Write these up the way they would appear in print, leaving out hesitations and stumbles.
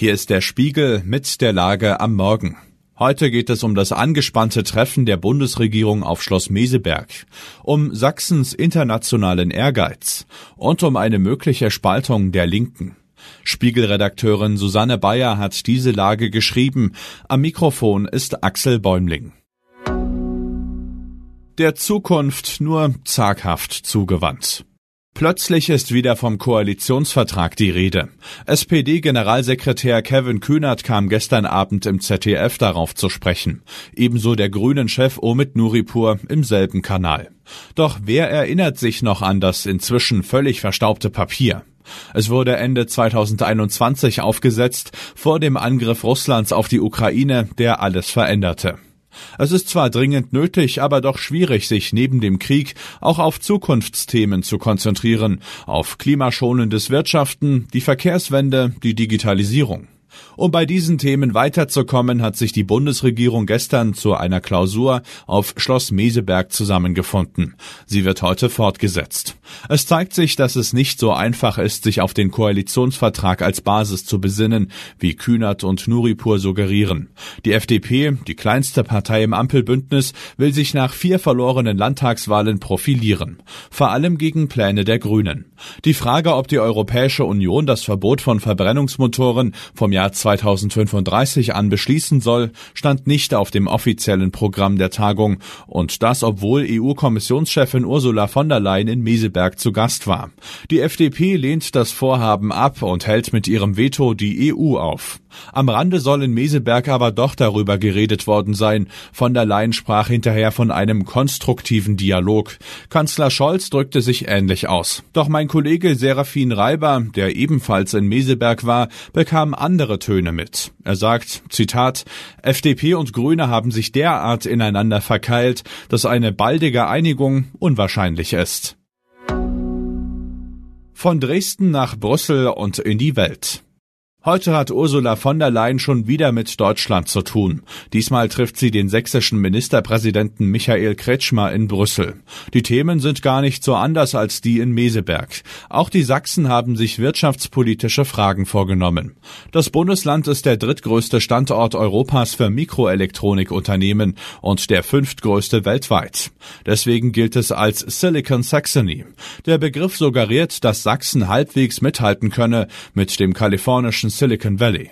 Hier ist der Spiegel mit der Lage am Morgen. Heute geht es um das angespannte Treffen der Bundesregierung auf Schloss Meseberg, um Sachsens internationalen Ehrgeiz und um eine mögliche Spaltung der Linken. Spiegelredakteurin Susanne Bayer hat diese Lage geschrieben. Am Mikrofon ist Axel Bäumling. Der Zukunft nur zaghaft zugewandt. Plötzlich ist wieder vom Koalitionsvertrag die Rede. SPD-Generalsekretär Kevin Kühnert kam gestern Abend im ZDF darauf zu sprechen. Ebenso der Grünen-Chef Omid Nouripour im selben Kanal. Doch wer erinnert sich noch an das inzwischen völlig verstaubte Papier? Es wurde Ende 2021 aufgesetzt, vor dem Angriff Russlands auf die Ukraine, der alles veränderte. Es ist zwar dringend nötig, aber doch schwierig, sich neben dem Krieg auch auf Zukunftsthemen zu konzentrieren, auf klimaschonendes Wirtschaften, die Verkehrswende, die Digitalisierung. Um bei diesen Themen weiterzukommen, hat sich die Bundesregierung gestern zu einer Klausur auf Schloss Meseberg zusammengefunden. Sie wird heute fortgesetzt. Es zeigt sich, dass es nicht so einfach ist, sich auf den Koalitionsvertrag als Basis zu besinnen, wie Kühnert und Nouripour suggerieren. Die FDP, die kleinste Partei im Ampelbündnis, will sich nach 4 verlorenen Landtagswahlen profilieren. Vor allem gegen Pläne der Grünen. Die Frage, ob die Europäische Union das Verbot von Verbrennungsmotoren vom Jahr 2035 an beschließen soll, stand nicht auf dem offiziellen Programm der Tagung, und das, obwohl EU-Kommissionschefin Ursula von der Leyen in Meseberg zu Gast war. Die FDP lehnt das Vorhaben ab und hält mit ihrem Veto die EU auf. Am Rande soll in Meseberg aber doch darüber geredet worden sein. Von der Leyen sprach hinterher von einem konstruktiven Dialog. Kanzler Scholz drückte sich ähnlich aus. Doch mein Kollege Seraphin Reiber, der ebenfalls in Meseberg war, bekam andere Töne mit. Er sagt, Zitat, FDP und Grüne haben sich derart ineinander verkeilt, dass eine baldige Einigung unwahrscheinlich ist. Von Dresden nach Brüssel und in die Welt. Heute hat Ursula von der Leyen schon wieder mit Deutschland zu tun. Diesmal trifft sie den sächsischen Ministerpräsidenten Michael Kretschmer in Brüssel. Die Themen sind gar nicht so anders als die in Meseberg. Auch die Sachsen haben sich wirtschaftspolitische Fragen vorgenommen. Das Bundesland ist der drittgrößte Standort Europas für Mikroelektronikunternehmen und der 5. größte weltweit. Deswegen gilt es als Silicon Saxony. Der Begriff suggeriert, dass Sachsen halbwegs mithalten könne mit dem kalifornischen Silicon Valley.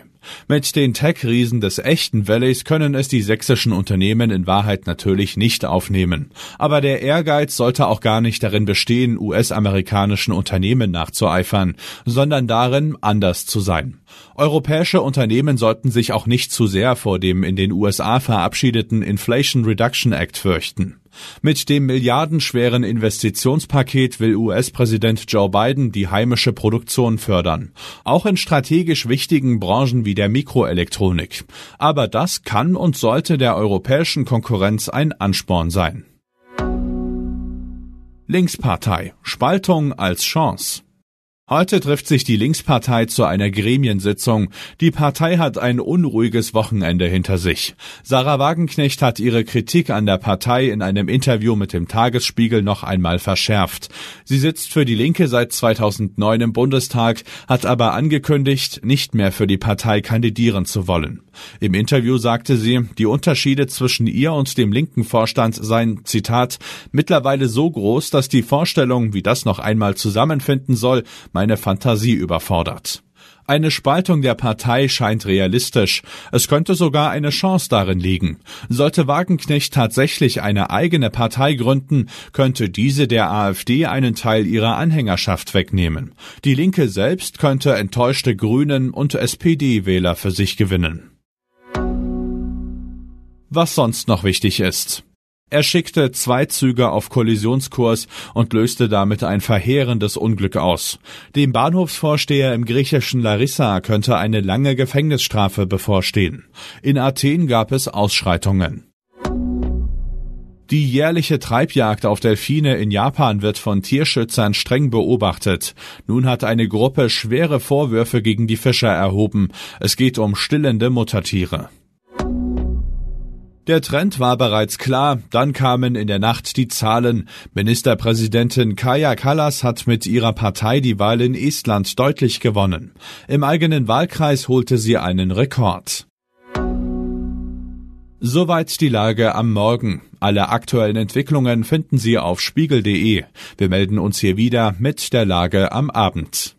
Mit den Tech-Riesen des echten Valleys können es die sächsischen Unternehmen in Wahrheit natürlich nicht aufnehmen. Aber der Ehrgeiz sollte auch gar nicht darin bestehen, US-amerikanischen Unternehmen nachzueifern, sondern darin, anders zu sein. Europäische Unternehmen sollten sich auch nicht zu sehr vor dem in den USA verabschiedeten Inflation Reduction Act fürchten. Mit dem milliardenschweren Investitionspaket will US-Präsident Joe Biden die heimische Produktion fördern, auch in strategisch wichtigen Branchen wie der Mikroelektronik. Aber das kann und sollte der europäischen Konkurrenz ein Ansporn sein. Linkspartei. Spaltung als Chance. Heute trifft sich die Linkspartei zu einer Gremiensitzung. Die Partei hat ein unruhiges Wochenende hinter sich. Sarah Wagenknecht hat ihre Kritik an der Partei in einem Interview mit dem Tagesspiegel noch einmal verschärft. Sie sitzt für die Linke seit 2009 im Bundestag, hat aber angekündigt, nicht mehr für die Partei kandidieren zu wollen. Im Interview sagte sie, die Unterschiede zwischen ihr und dem linken Vorstand seien, Zitat, mittlerweile so groß, dass die Vorstellung, wie das noch einmal zusammenfinden soll, meine Fantasie überfordert. Eine Spaltung der Partei scheint realistisch. Es könnte sogar eine Chance darin liegen. Sollte Wagenknecht tatsächlich eine eigene Partei gründen, könnte diese der AfD einen Teil ihrer Anhängerschaft wegnehmen. Die Linke selbst könnte enttäuschte Grünen und SPD-Wähler für sich gewinnen. Was sonst noch wichtig ist. Er schickte 2 Züge auf Kollisionskurs und löste damit ein verheerendes Unglück aus. Dem Bahnhofsvorsteher im griechischen Larissa könnte eine lange Gefängnisstrafe bevorstehen. In Athen gab es Ausschreitungen. Die jährliche Treibjagd auf Delfine in Japan wird von Tierschützern streng beobachtet. Nun hat eine Gruppe schwere Vorwürfe gegen die Fischer erhoben. Es geht um stillende Muttertiere. Der Trend war bereits klar, dann kamen in der Nacht die Zahlen. Ministerpräsidentin Kaja Kallas hat mit ihrer Partei die Wahl in Estland deutlich gewonnen. Im eigenen Wahlkreis holte sie einen Rekord. Soweit die Lage am Morgen. Alle aktuellen Entwicklungen finden Sie auf spiegel.de. Wir melden uns hier wieder mit der Lage am Abend.